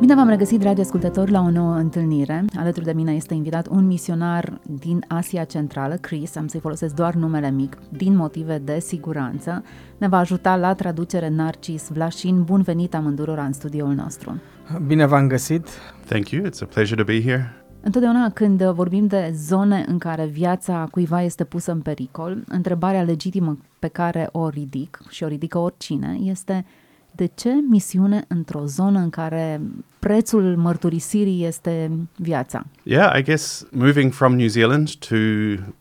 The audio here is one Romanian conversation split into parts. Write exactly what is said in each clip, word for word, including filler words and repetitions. Bine v-am regăsit, dragi ascultători, la o nouă întâlnire. Alături de mine este invitat un misionar din Asia Centrală, Chris, am să-i folosesc doar numele mic, din motive de siguranță. Ne va ajuta la traducere Narcis Vlașin. Bun venit amândurora în studioul nostru. Bine v-am găsit. Thank you. It's a pleasure to be here. Întotdeauna când vorbim de zone în care viața cuiva este pusă în pericol, întrebarea legitimă pe care o ridic și o ridică oricine este: de ce misiune într-o zonă în care prețul mărturisirii este viața? Yeah, I guess moving from New Zealand to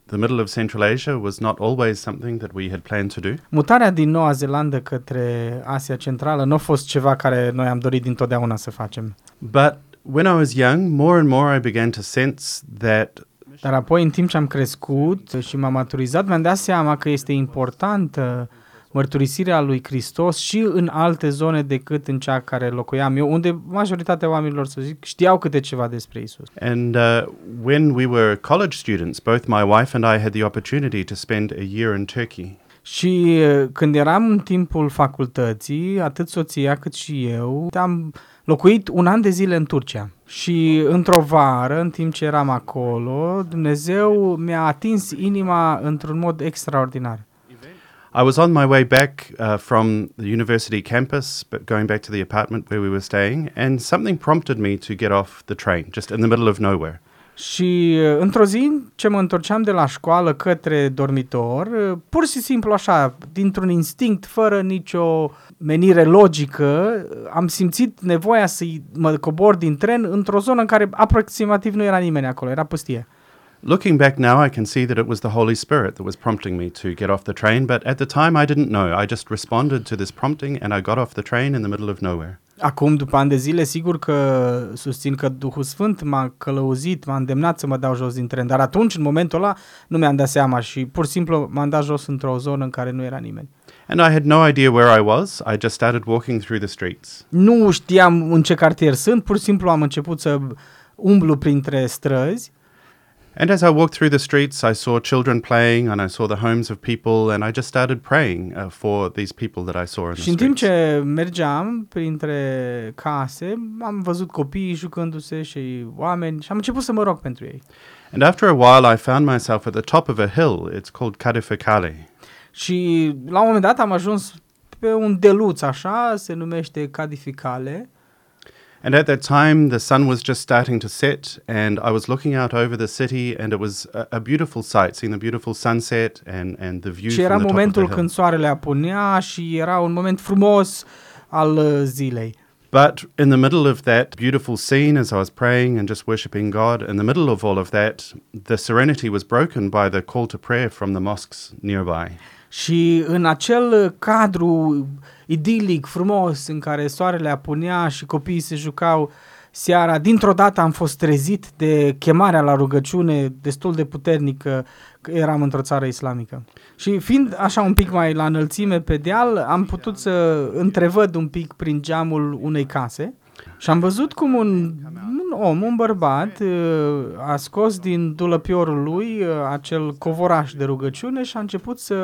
the middle of Central Asia was not always something that we had planned to do. Mutarea din Noua Zeelandă către Asia Centrală nu a fost ceva care noi am dorit dintotdeauna să facem. But when I was young, more and more I began to sense that. Dar apoi, în timp ce am crescut și m-am maturizat, mi-am dat seama că este important mărturisirea lui Hristos și în alte zone decât în cea care locuiam eu, unde majoritatea oamenilor, să zic, știau câte ceva despre Isus. And uh, when we were college students, both my wife and I had the opportunity to spend a year in Turkey. Și uh, când eram în timpul facultății, atât soția cât și eu, am locuit un an de zile în Turcia. Și într-o vară, în timp ce eram acolo, Dumnezeu mi-a atins inima într-un mod extraordinar. I was on my way back uh, from the university campus, but going back to the apartment where we were staying, and something prompted me to get off the train, just in the middle of nowhere. Și într-o zi, ce mă întorceam de la școală către dormitor, pur și simplu așa, dintr-un instinct, fără nicio menire logică, am simțit nevoia să mă cobor din tren într-o zonă în care aproximativ nu era nimeni acolo, era pustie. Looking back now, I can see that it was the Holy Spirit that was prompting me to get off the train, but at the time I didn't know. I just responded to this prompting and I got off the train in the middle of nowhere. Acum, după ani de zile, sigur că susțin că Duhul Sfânt m-a călăuzit, m-a îndemnat să mă dau jos din tren, dar atunci, în momentul ăla, nu mi-am dat seama și pur și simplu m-am dat jos într-o zonă în care nu era nimeni. And I had no idea where I was. I just started walking through the streets. Nu știam în ce cartier sunt, pur și simplu am început să umblu printre străzi. And as I walked through the streets, I saw children playing and I saw the homes of people and I just started praying uh, for these people that I saw in the streets. Și în timp ce mergeam printre case, am văzut copii jucându-se și oameni și am început să mă rog pentru ei. And after a while I found myself at the top of a hill. It's called Kadifakale. Și la un moment dat am ajuns pe un deluț așa, se numește Kadifakale. And at that time, the sun was just starting to set, and I was looking out over the city, and it was a, a beautiful sight, seeing the beautiful sunset and, and the view from the top of the hill. Și era momentul când soarele apunea și era un moment frumos al zilei. But in the middle of that beautiful scene, as I was praying and just worshiping God, in the middle of all of that, the serenity was broken by the call to prayer from the mosques nearby. Și în acel cadru idilic, frumos, în care soarele apunea și copiii se jucau seara, dintr-o dată am fost trezit de chemarea la rugăciune destul de puternică, că eram într-o țară islamică. Și fiind așa un pic mai la înălțime pe deal, am putut să întrevăd un pic prin geamul unei case și am văzut cum un, un om, un bărbat, a scos din dulăpiorul lui acel covoraș de rugăciune și a început să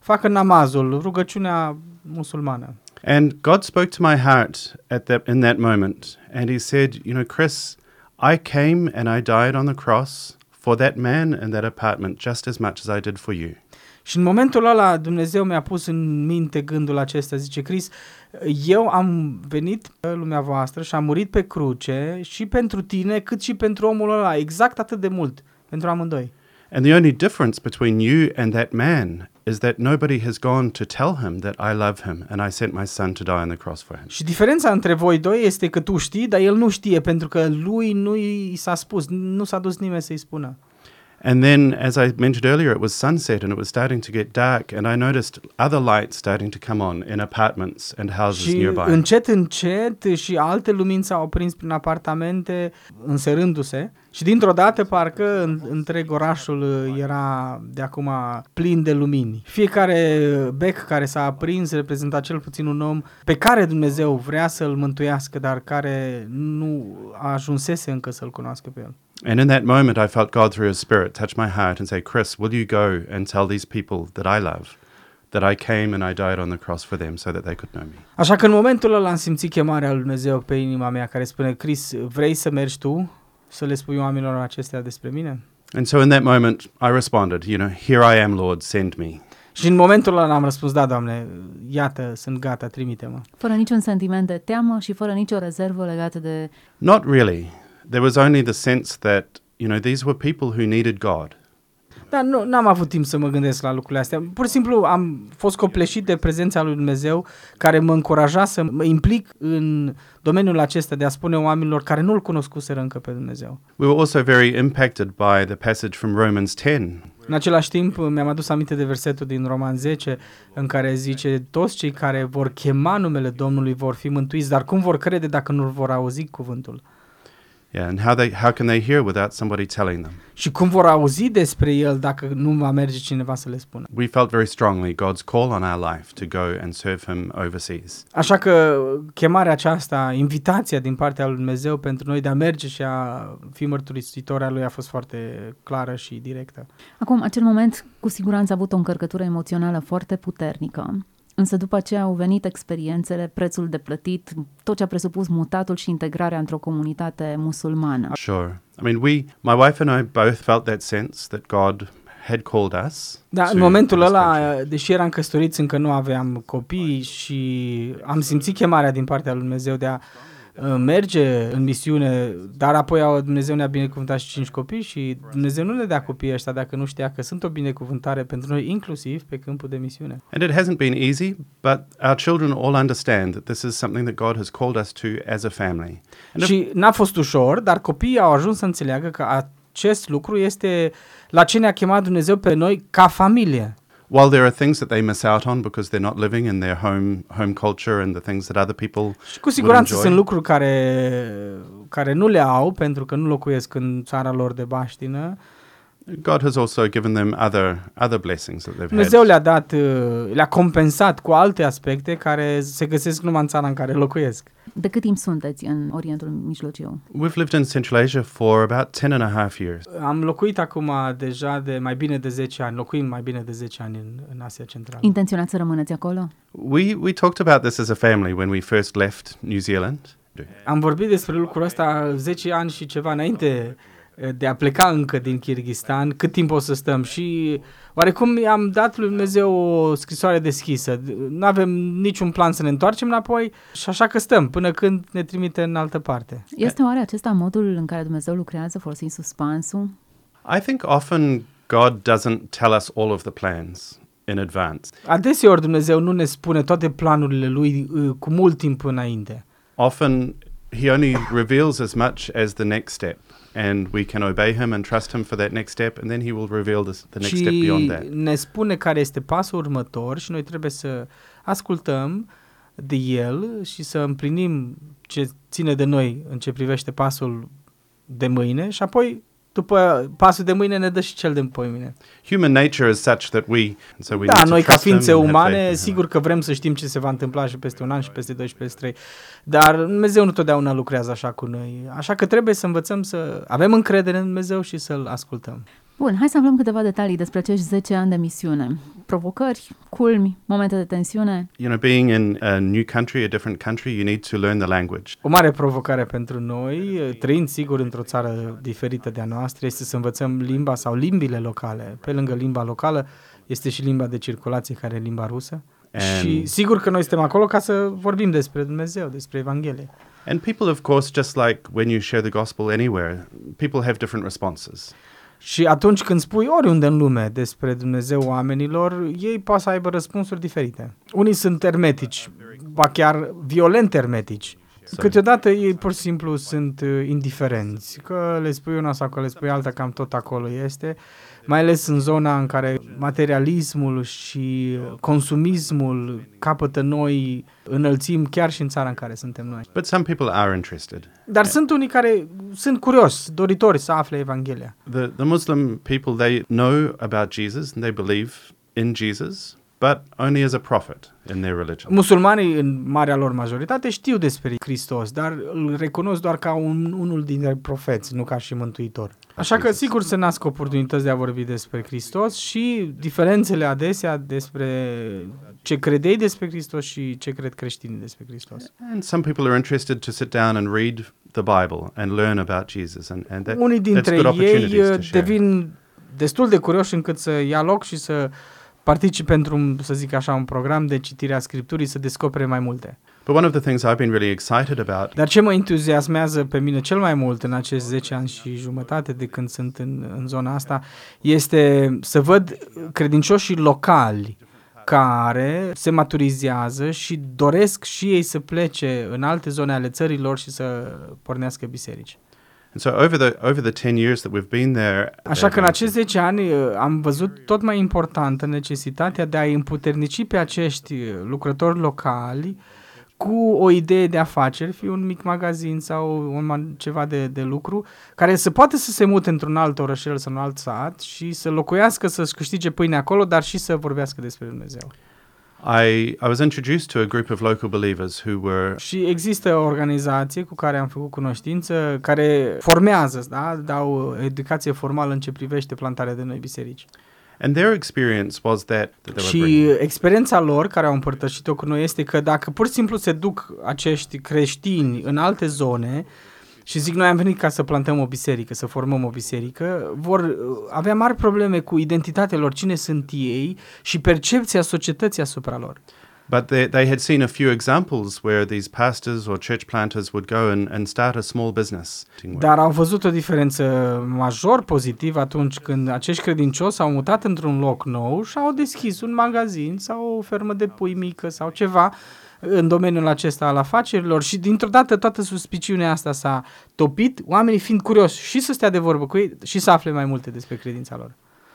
facă namazul, rugăciunea musulmană. And God spoke to my heart at that in that moment and he said, you know, Chris, I came and I died on the cross for that man in that apartment just as much as I did for you. Și în momentul ăla Dumnezeu mi-a pus în minte gândul acesta, zice Chris, eu am venit pe lumea voastră și am murit pe cruce și pentru tine cât și pentru omul ăla, exact atât de mult, pentru amândoi. And the only difference between you and that man is that nobody has gone to tell him that I love him and I sent my son to die on the cross for him. Și diferența între voi doi este că tu știi, dar el nu știe pentru că lui nu i s-a spus, nu s-a dus nimeni să-i spună. And then, as I mentioned earlier, it was sunset and it was starting to get dark, and I noticed other lights starting to come on in apartments and houses și nearby. Și încet, încet și alte lumini s-au aprins prin apartamente, însărându-se. Și dintr-o dată, parcă, întreg orașul era de acum plin de lumini. Fiecare bec care s-a aprins reprezenta cel puțin un om pe care Dumnezeu vrea să-l mântuiască, dar care nu ajunsese încă să-l cunoască pe el. And in that moment, I felt God through His Spirit touch my heart and say, Chris, will you go and tell these people that I love, that I came and I died on the cross for them so that they could know me. Așa că în momentul ăla am simțit chemarea lui Dumnezeu pe inima mea care spune, Chris, vrei să mergi tu să le spui oamenilor acestea despre mine? And so in that moment, I responded, you know, here I am, Lord, send me. Și în momentul ăla am răspuns, da, Doamne, iată, sunt gata, trimite-mă. Fără niciun sentiment de teamă și fără nicio rezervă legată de... Not really. There was only the sense that, you know, these were people who needed God. Dar nu, n-am avut timp să mă gândesc la lucrurile astea. Pur și simplu am fost copleșit de prezența lui Dumnezeu care mă încuraja să mă implic în domeniul acesta de a spune oamenilor care nu-L cunoscuseră încă pe Dumnezeu. We were also very impacted by the passage from Romans ten. În același timp mi-am adus aminte de versetul din Romans zece în care zice toți cei care vor chema numele Domnului vor fi mântuiți, dar cum vor crede dacă nu vor auzi cuvântul? Yeah, and how they how can they hear without somebody telling them? Și cum vor auzi despre el dacă nu va merge cineva să le spună? We felt very strongly God's call on our life to go and serve him overseas. Așa că chemarea aceasta, invitația din partea lui Dumnezeu pentru noi de a merge și a fi mărturisitori a lui a fost foarte clară și directă. Acum, acel moment cu siguranță a avut o încărcătură emoțională foarte puternică. Însă după aceea au venit experiențele, prețul de plătit, tot ce a presupus mutatul și integrarea într-o comunitate musulmană. Sure. I mean, we, my wife and I both felt that sense that God had called us. Da, în momentul ăla, deși eram căsătoriți, încă nu aveam copii și am simțit chemarea din partea lui Dumnezeu de a merge în misiune, dar apoi Dumnezeu ne-a binecuvântat și cinci copii și Dumnezeu nu le dea copiii ăștia dacă nu știa că sunt o binecuvântare pentru noi, inclusiv pe câmpul de misiune. And it hasn't been easy, but our children all understand that this is something that God has called us to as a family. And și n-a fost ușor, dar copiii au ajuns să înțeleagă că acest lucru este la ce ne-a chemat Dumnezeu pe noi ca familie. While there are things that they miss out on because they're not living in their home home culture and the things that other people. Și cu siguranță sunt lucruri care care nu le au pentru că nu locuiesc în țara lor de baștină. God has also given them other other blessings that they've had. Dumnezeu le-a dat, le-a compensat cu alte aspecte care se găsesc numai în țara în care locuiesc. De cât timp sunteți în Orientul Mijlociu? We've lived in Central Asia for about ten and a half years. Am locuit acum deja de mai bine de zece ani, locuim mai bine de zece ani în, în Asia Centrală. Intenționați să rămâneți acolo? We we talked about this as a family when we first left New Zealand. Am vorbit despre lucrul ăsta zece ani și ceva înainte de a pleca încă din Kyrgyzstan, cât timp o să stăm și oarecum i-am dat lui Dumnezeu o scrisoare deschisă. Nu avem niciun plan să ne întoarcem înapoi și așa că stăm până când ne trimite în altă parte. Este oare acesta modul în care Dumnezeu lucrează folosind suspansul? I think often God doesn't tell us all of the plans in advance. Adeseori Dumnezeu nu ne spune toate planurile lui cu mult timp înainte. Often he only reveals as much as the next step. And we can obey him and trust him for that next step and then he will reveal this, the next step beyond that. Și ne spune care este pasul următor și noi trebuie să ascultăm de el și să împlinim ce ține de noi în ce privește pasul de mâine și apoi după pasul de mâine ne dă și cel de poimine. Human nature is such that we so we Da, noi ca ființe umane, sigur că vrem să știm ce se va întâmpla și peste un an și peste doi și peste trei. Dar Dumnezeu nu totdeauna lucrează așa cu noi. Așa că trebuie să învățăm să avem încredere în Dumnezeu și să-l ascultăm. Bun, hai să aflăm câteva detalii despre acești zece ani de misiune. Provocări, culmi, momente de tensiune. You know, being in a new country, a different country, you need to learn the language. O mare provocare pentru noi, trăind sigur într-o țară diferită de a noastră, este să învățăm limba sau limbile locale. Pe lângă limba locală este și limba de circulație, care e limba rusă. And și sigur că noi suntem acolo ca să vorbim despre Dumnezeu, despre Evanghelie. And people, of course, just like when you share the gospel anywhere, people have different responses. Și atunci când spui oriunde în lume despre Dumnezeu oamenilor, ei pot să aibă răspunsuri diferite. Unii sunt hermetici, ba chiar violent hermetici, Câteodată ei pur și simplu sunt indiferenți, că le spui una sau că le spui alta, cam tot acolo este, mai ales în zona în care materialismul și consumismul capătă noi înălțimi chiar și în țara în care suntem noi. But some people are interested. Dar sunt unii care sunt curioși, doritori să afle Evanghelia. The, the Muslim people, they know about Jesus and they believe in Jesus, but only as a prophet in their religion. Musulmanii în marea lor majoritate știu despre Hristos, dar îl recunosc doar ca un, unul dintre profeți, nu ca și mântuitor. Așa că sigur se nasc oportunități de a vorbi despre Hristos și diferențele adesea despre ce credeai despre Hristos și ce cred creștinii despre Hristos. And some people are interested to sit down and read the Bible and learn about Jesus and and that, unii dintre ei devin destul de curioși încât să ia loc și să participe pentru, să zic așa, un program de citire a Scripturii, să descopere mai multe. But one of the things I've been really excited about. Dar ce mă entuziasmează pe mine cel mai mult în acești zece ani și jumătate de când sunt în, în zona asta este să văd credincioșii locali care se maturizează și doresc și ei să plece în alte zone ale țărilor și să pornească biserici. So over the over the ten years that we've been there. Așa că în acești zece ani am văzut tot mai importantă necesitatea de a-i împuternici pe acești lucrători locali cu o idee de afaceri, fie un mic magazin sau un, ceva de, de lucru, care să poată să se mute într-un alt orășel sau un alt sat și să locuiască, să-și câștige pâine acolo, dar și să vorbească despre Dumnezeu. I, I was introduced to a group of local believers who were. Și există o organizație cu care am făcut cunoștință, care formează, da, dau educație formală în ce privește plantarea de noi biserici. And their experience was that, that și experiența lor care au împărtășit-o cu noi este că dacă pur și simplu se duc acești creștini în alte zone și zic noi am venit ca să plantăm o biserică, să formăm o biserică, vor avea mari probleme cu identitatea lor, cine sunt ei și percepția societății asupra lor. But they, they had seen a few examples where these pastors or church planters would go and, and start a small business. Dar au văzut o diferență major pozitivă atunci când acești credincioși s-au mutat într-un loc nou și au deschis un magazin sau o fermă de pui mică sau ceva în domeniul acesta al afacerilor și dintr-o dată toată suspiciunea asta s-a topit, oamenii fiind curioși și să stea de vorbă cu ei și să afle mai multe despre credința lor.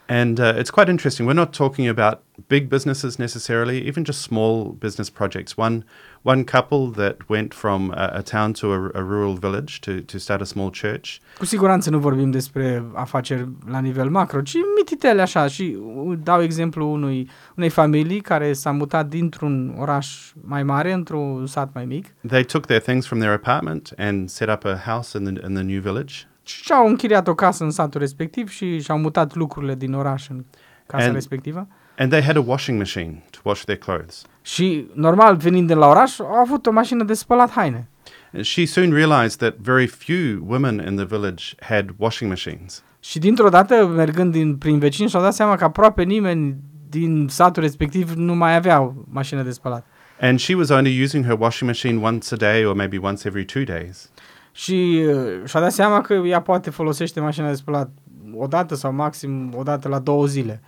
And uh, it's quite interesting. We're not talking about big businesses necessarily, even just small business projects. One one couple that went from a, a town to a, a rural village to to start a small church. Cu siguranță nu vorbim despre afaceri la nivel macro, ci mititele așa. Și dau exemplu unui unei familii care s-a mutat dintr-un oraș mai mare într-un sat mai mic. They took their things from their apartment and set up a house in the in the new village. Și au închiriat o casă în satul respectiv și și-au mutat lucrurile din oraș în casa and, respectivă. And they had a washing machine to wash their clothes. Și normal venind de la oraș, au avut o mașină de spălat haine. She soon realized that very few women in the village had washing machines. Și dintr-o dată, mergând din prin vecini, și-au dat seama că aproape nimeni din satul respectiv nu mai aveau mașină de spălat. And she was only using her washing machine once a day or maybe once every two days. Și și-a dat seama că ea poate folosește mașina de spălat o dată sau maxim o dată la două zile.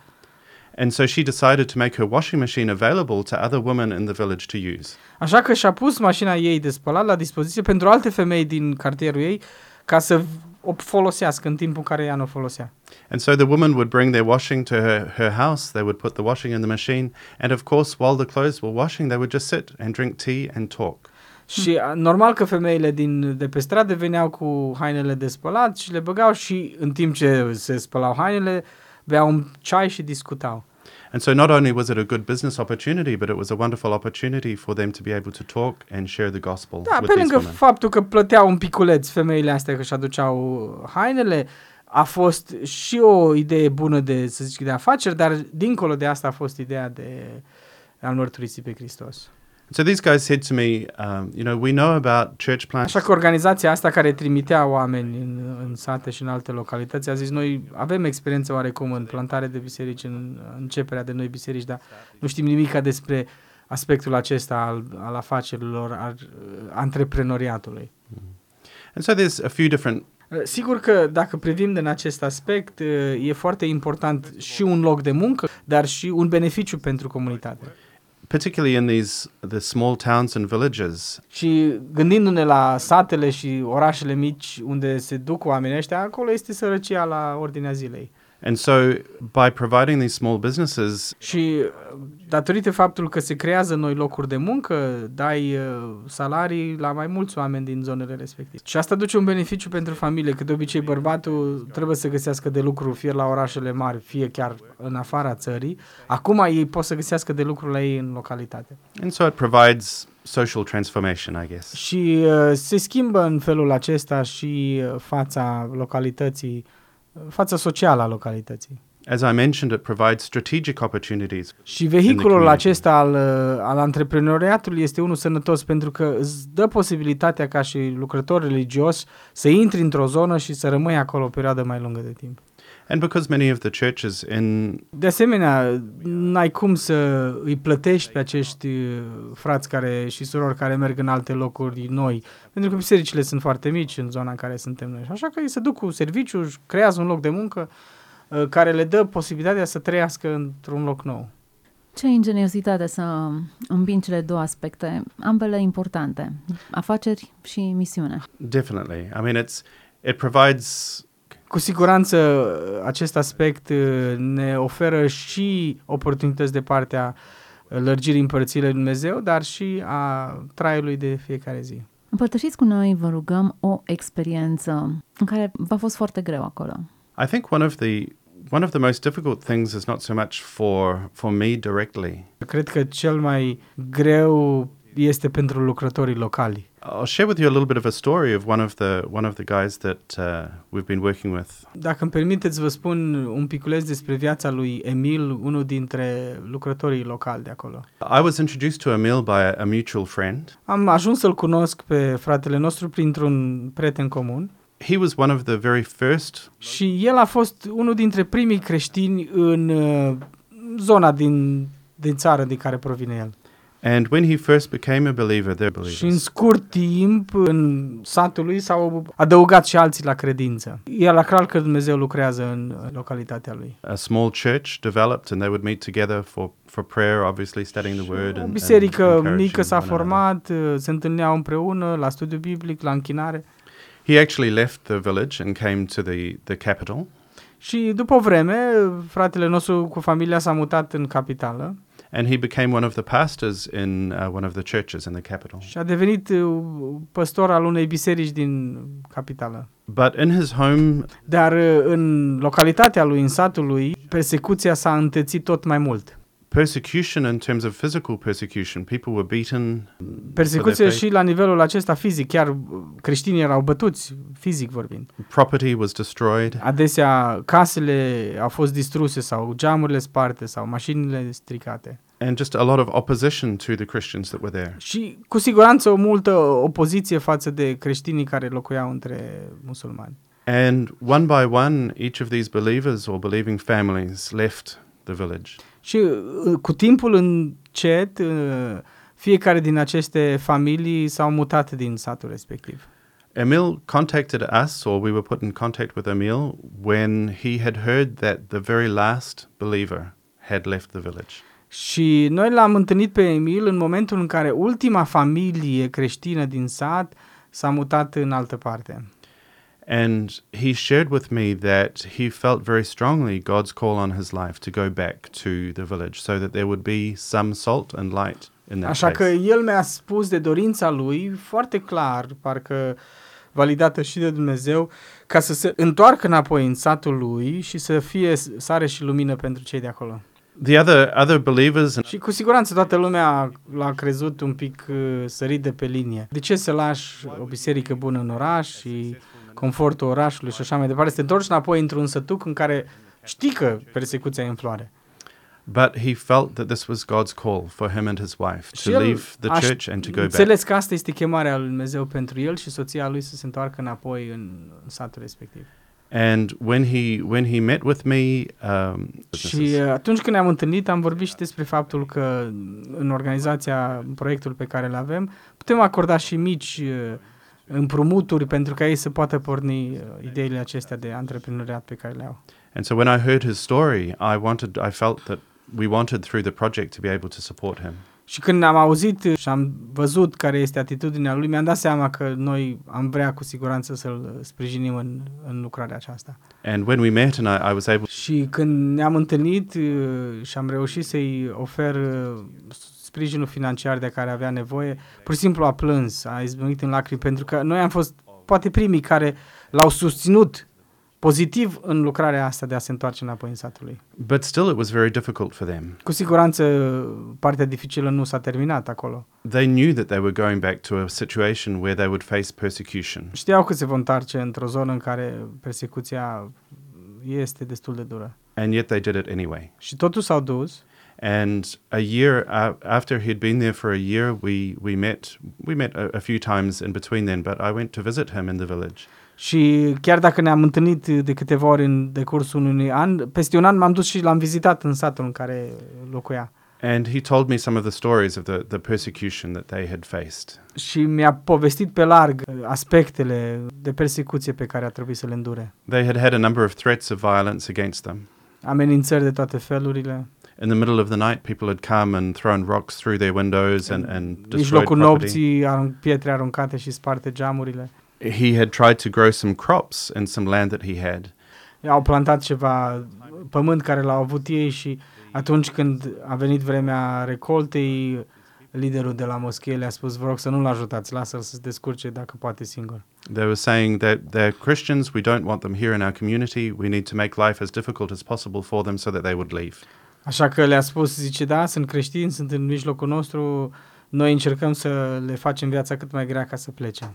And so she decided to make her washing machine available to other women in the village to use. Așa că și-a pus mașina ei de spălat la dispoziție pentru alte femei din cartierul ei ca să o folosească în timpul în care ea nu o folosea. And so the women would bring their washing to her, her house, they would put the washing in the machine, and of course while the clothes were washing they would just sit and drink tea and talk. Și normal că femeile din, de pe stradă veneau cu hainele de spălat și le băgau și în timp ce se spălau hainele, beau un ceai și discutau. And so not only was it a good business opportunity, but it was a wonderful opportunity for them to be able to talk and share the gospel with these women. Da, pe lângă faptul că plăteau un piculeț femeile astea că își aduceau hainele, a fost și o idee bună de, să zic, de afaceri, dar dincolo de asta a fost ideea de a-L mărturisi pe Hristos. So these guys said to me, um, you know, we know about church plants. Așa că organizația asta care trimitea oameni în, în sate și în alte localități a zis, noi avem experiență oarecum în plantare de biserici, în începerea de noi biserici, dar nu știm nimica despre aspectul acesta al, al afacerilor, al antreprenoriatului. Mm-hmm. And so there's a few different. Sigur că dacă privim din acest aspect, e foarte important și un loc de muncă, dar și un beneficiu pentru comunitate. particularly in these the small towns and villages. Și gândindu-ne la satele și orașele mici unde se duc oamenii ăștia, acolo este sărăcia la ordinea zilei. And so by providing these small businesses, și datorită faptului că se creează noi locuri de muncă, dai salarii la mai mulți oameni din zonele respective. Și asta duce un beneficiu pentru familie, că de obicei bărbatul trebuie să găsească de lucru fie la orașele mari, fie chiar în afara țării. Acum ei pot să găsească de lucru la ei în localitate. And so it provides social transformation, I guess. Și uh, se schimbă în felul acesta și fața localității, fața socială a localității. As I mentioned, it provides strategic opportunities. Și vehiculul acesta al, al antreprenoriatului este unul sănătos pentru că îți dă posibilitatea ca și lucrător religios să intri într-o zonă și să rămâi acolo o perioadă mai lungă de timp. And because many of the churches in... De asemenea, n-ai cum să îi plătești pe acești frați care și surori care merg în alte locuri noi, pentru că bisericile sunt foarte mici în zona în care suntem noi. Așa că ei se duc cu serviciu, creează un loc de muncă care le dă posibilitatea să trăiască într-un loc nou. Ce ingeniozitate să îmbini cele două aspecte, ambele importante, afaceri și misiune. Definitely. I mean, it's, it provides... Cu siguranță acest aspect ne oferă și oportunități de partea lărgirii împărăției lui Dumnezeu, dar și a traiului de fiecare zi. Împărtășiți cu noi, vă rugăm, o experiență în care v-a fost foarte greu acolo. I think one of the one of the most difficult things is not so much for for me directly. Cred că cel mai greu este pentru lucrătorii locali. I'll share with you a little bit of a story of one of the one of the guys that uh, we've been working with. Dacă îmi permiteți, vă spun un piculeț despre viața lui Emil, unul dintre lucrătorii locali de acolo. I was introduced to Emil by a, a mutual friend. Am ajuns să-l cunosc pe fratele nostru printr-un prieten comun. He was one of the very first. Și el a fost unul dintre primii creștini în uh, zona din din țară din care provine el. And when he first became a believer, there believers. Și în scurt timp în satul lui s-au adăugat și alții la credință. El a clar că Dumnezeu lucrează în localitatea lui. A small church developed and they would meet together for for prayer, obviously studying the word and. O biserică mică s-a format, se întâlneau împreună la studiu biblic, la închinare. He actually left the village and came to the the capital. Și după o vreme, fratele nostru cu familia s-a mutat în capitală. And he became one of the pastors in uh, one of the churches in the capital. Și a devenit uh, păstor al unei biserici din capitală. But in his home, dar uh, în localitatea lui, în satul lui, persecuția s-a întețit tot mai mult. Persecution in terms of physical persecution, people were beaten. Persecuție și la nivelul acesta fizic, chiar creștinii erau bătuți fizic vorbind. Property was destroyed. Adesea casele au fost distruse sau geamurile sparte sau mașinile stricate. And just a lot of opposition to the Christians that were there. Și cu siguranță o multă opoziție față de creștinii care locuiau între musulmani. And one by one each of these believers or believing families left the village. Și cu timpul încet, fiecare din aceste familii s-au mutat din satul respectiv. Emil contacted us, or we were put in contact with Emil, when he had heard that the very last believer had left the village. Și noi l-am întâlnit pe Emil în momentul în care ultima familie creștină din sat s-a mutat în altă parte. And he shared with me that he felt very strongly God's call on his life to go back to the village so that there would be some salt and light in that Așa place. Așa că el mi-a spus de dorința lui foarte clar, parcă validată și de Dumnezeu, ca să se întoarcă înapoi în satul lui și să fie sare și lumină pentru cei de acolo. The other other believers. Și cu siguranță toată lumea l-a crezut un pic sărit de pe linie. De ce să lași o biserică bună în oraș și confortul orașului și așa mai departe, să te întorci înapoi într-un sătuc în care știi că persecuția e în floare. But he felt that this was God's call for him and his wife to leave the church and to go back. Înțeles că asta este chemarea lui Dumnezeu pentru el și soția lui să se întoarcă înapoi în satul respectiv. And when he when he met with me, um, și atunci când ne-am întâlnit, am vorbit și despre faptul că în organizația, în proiectul pe care îl avem, putem acorda și mici împrumuturi pentru ca ei să poată porni ideile acestea de antreprenoriat pe care le au. And so when I heard his story, I wanted I felt that we wanted through the project to be able to support him. Și când am auzit și am văzut care este atitudinea lui, mi-am dat seama că noi am vrea cu siguranță să-l sprijinim în, în lucrarea aceasta. And when we met and I, I was able... Și când ne-am întâlnit și am reușit să-i ofer sprijinul financiar de care avea nevoie, pur și simplu a plâns, a izbucnit în lacrimi, pentru că noi am fost poate primii care l-au susținut pozitiv în lucrarea asta de a se întoarce înapoi în satul lui. But still it was very difficult for them. Cu siguranță partea dificilă nu s-a terminat acolo. They knew that they were going back to a situation where they would face persecution. Știau că se vor întoarce într-o zonă în care persecuția este destul de dură. And yet they did it anyway. Și totuși s-au dus. And a year uh, after he'd been there for a year, we we met we met a, a few times in between then, but I went to visit him in the village. Și chiar dacă ne-am întâlnit de câteva ori în decursul unui an, peste un an m-am dus și l-am vizitat în satul în care locuia. And he told me some of the stories of the the persecution that they had faced. Și mi-a povestit pe larg aspectele de persecuție pe care a trebuit să le îndure. They had had a number of threats of violence against them. Amenințări de toate felurile. In the middle of the night, people had come and thrown rocks through their windows and, and destroyed property. Pietre aruncate și sparte geamurile. He had tried to grow some crops in some land that he had. Au plantat ceva pământ care l-au avut ei și atunci când a venit vremea recoltei, liderul de la moschee le-a spus, vă rog să nu-l ajutați, lasă-l să se descurce dacă poate singur. They were saying that they're Christians, we don't want them here in our community, we need to make life as difficult as possible for them so that they would leave. Așa că le-a spus, zice, da, sunt creștini, sunt în mijlocul nostru, noi încercăm să le facem viața cât mai grea ca să plece.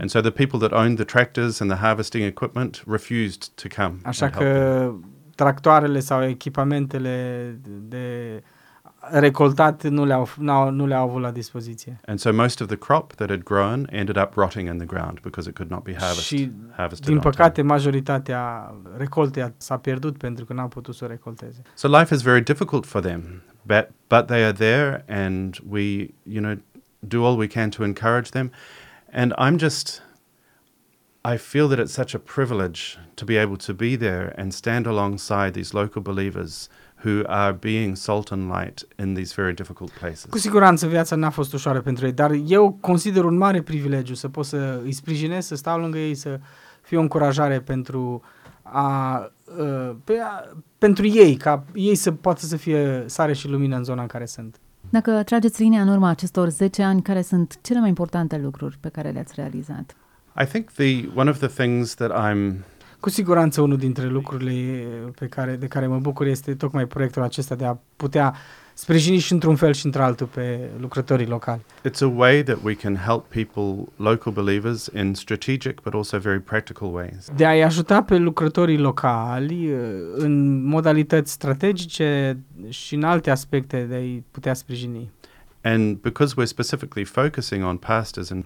And so the people that owned the tractors and the harvesting equipment refused to come. Așa că tractoarele sau echipamentele de recoltat nu le-au nu le-au avut la dispoziție. And so most of the crop that had grown ended up rotting in the ground because it could not be harvested. Și din păcate majoritatea recoltei s-a pierdut pentru că n-au putut să o recolteze. So life is very difficult for them, but but they are there and we, you know, do all we can to encourage them. And I'm just I feel that it's such a privilege to be able to be there and stand alongside these local believers who are being salt and light in these very difficult places. Cu siguranță viața n-a fost ușoară pentru ei, dar eu consider un mare privilegiu să pot să îi sprijinesc, să stau lângă ei, să fiu o încurajare pentru a, pe, a pentru ei, ca ei să poată să fie sare și lumină în zona în care sunt. Dacă trageți linia în urma acestor zece ani, care sunt cele mai importante lucruri pe care le-ați realizat? I think the one of the things that I'm Cu siguranță unul dintre lucrurile pe care, de care mă bucur este tocmai proiectul acesta de a putea sprijini și într-un fel și într-altul pe lucrătorii locali. It's a way that we can help people, local believers, in strategic but also very practical ways. De a-i ajuta pe lucrătorii locali în modalități strategice și în alte aspecte de a-i putea sprijini. And because we're specifically focusing on pastors and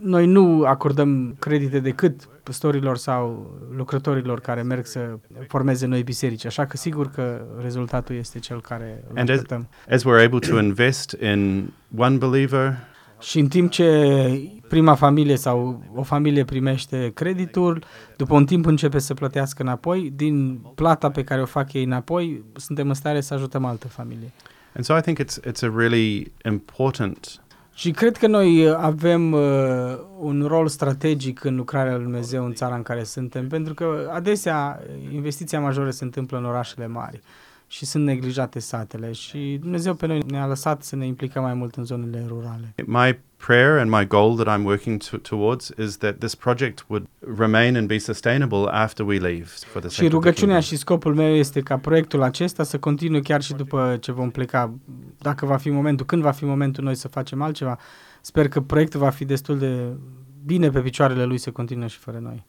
noi nu acordăm credite decât păstorilor sau lucrătorilor care merg să formeze noi biserici, așa că sigur că rezultatul este cel care îl așteptăm. As we're able to invest in one believer, și în timp ce prima familie sau o familie primește creditul, după un timp începe să plătească înapoi, din plata pe care o fac ei înapoi, suntem în stare să ajutăm altă familie. And so I think it's it's a really important. Și cred că noi avem uh, un rol strategic în lucrarea lui Dumnezeu în țara în care suntem, pentru că adesea investiția majoră se întâmplă în orașele mari și sunt neglijate satele și Dumnezeu pe noi ne-a lăsat să ne implicăm mai mult în zonele rurale. My prayer and my goal that I'm working to, towards is that this project would remain and be sustainable after we leave for the Și rugăciunea și scopul meu este ca proiectul acesta să continue chiar și după ce vom pleca. Dacă va fi momentul, când va fi momentul noi să facem altceva, sper că proiectul va fi destul de bine pe picioarele lui să continue și fără noi.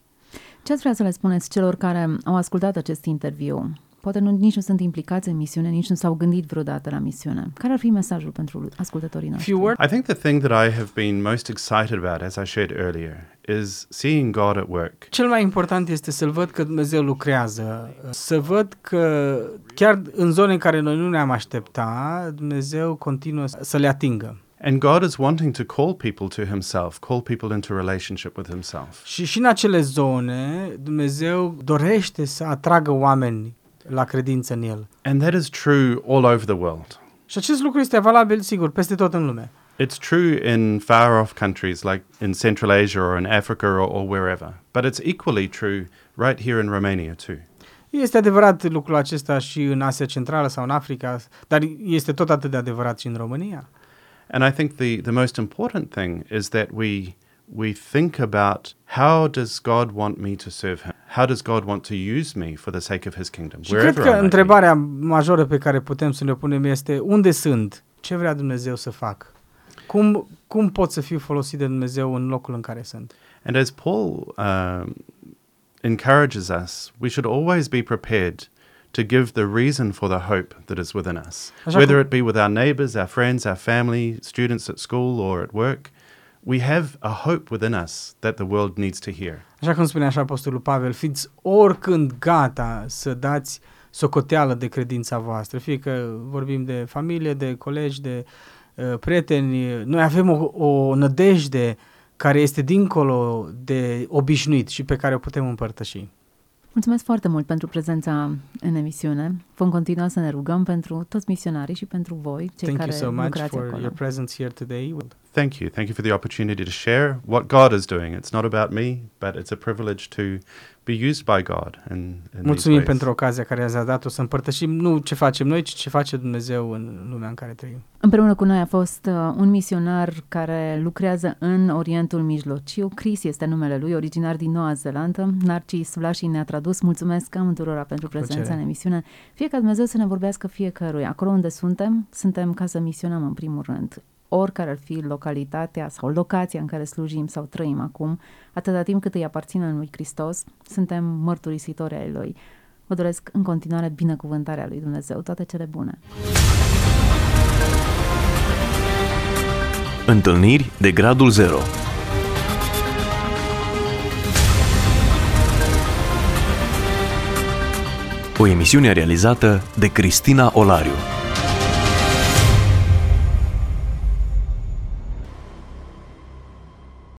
Ce ați vrea să le spuneți celor care au ascultat acest interviu? Poate nu, nici nu sunt implicați în misiune, nici nu s-au gândit vreodată la misiune. Care ar fi mesajul pentru ascultătorii noștri? I think the thing that I have been most excited about, as I shared earlier, is seeing God at work. Cel mai important este să-l văd că Dumnezeu lucrează, să văd că chiar în zone în care noi nu ne-am aștepta, Dumnezeu continuă să le atingă. And God is wanting to call people to himself, call people into relationship with himself. Și și în acele zone, Dumnezeu dorește să atragă oameni la credință în el. And that is true all over the world. Și acest lucru este valabil, sigur, peste tot în lume. It's true in far-off countries like in Central Asia or in Africa or, or wherever, but it's equally true right here in Romania too. Este adevărat lucrul acesta și în Asia Centrală sau în Africa, dar este tot atât de adevărat și în România. And I think the the most important thing is that we we think about how does God want me to serve him? How does God want to use me for the sake of his kingdom? Și cred că întrebarea majoră pe care putem să ne punem este unde sunt? Ce vrea Dumnezeu să fac? Cum, cum pot să fiu folosit de Dumnezeu în locul în care sunt? And as Paul uh, encourages us, we should always be prepared to give the reason for the hope that is within us. Așa Whether cum... it be with our neighbors, our friends, our family, students at school or at work, we have a hope within us that the world needs to hear. Așa cum spune așa Apostolul Pavel, fiți oricând gata să dați socoteală de credința voastră, fie că vorbim de familie, de colegi, de prieteni, noi avem o, o nădejde care este dincolo de obișnuit și pe care o putem împărtăși. Mulțumesc foarte mult pentru prezența în emisiune. Vom continua să ne rugăm pentru toți misionarii și pentru voi, cei Thank care so lucrați acolo. Your presence here today. Thank you. Thank you for the opportunity to share what God is doing. It's not about me, but it's a privilege to be used by God. In, in Mulțumim pentru ocazia care ați dat-o să împărtășim nu ce facem noi, ci ce face Dumnezeu în lumea în care trăim. Împreună cu noi a fost un misionar care lucrează în Orientul Mijlociu. Chris este numele lui, originar din Noua Zeelandă. Narcis Vlașin ne-a tradus. Mulțumesc amândurora pentru prezența în emisiune. Fie ca Dumnezeu să ne vorbească fiecăruia. Acolo unde suntem, suntem ca să misionăm în primul rând. Oricare ar fi localitatea sau locația în care slujim sau trăim acum, atâta timp cât îi aparținem lui Hristos, suntem mărturisitori ai Lui. Vă doresc în continuare binecuvântarea lui Dumnezeu. Toate cele bune! Întâlniri de Gradul Zero. O emisiune realizată de Cristina Olariu.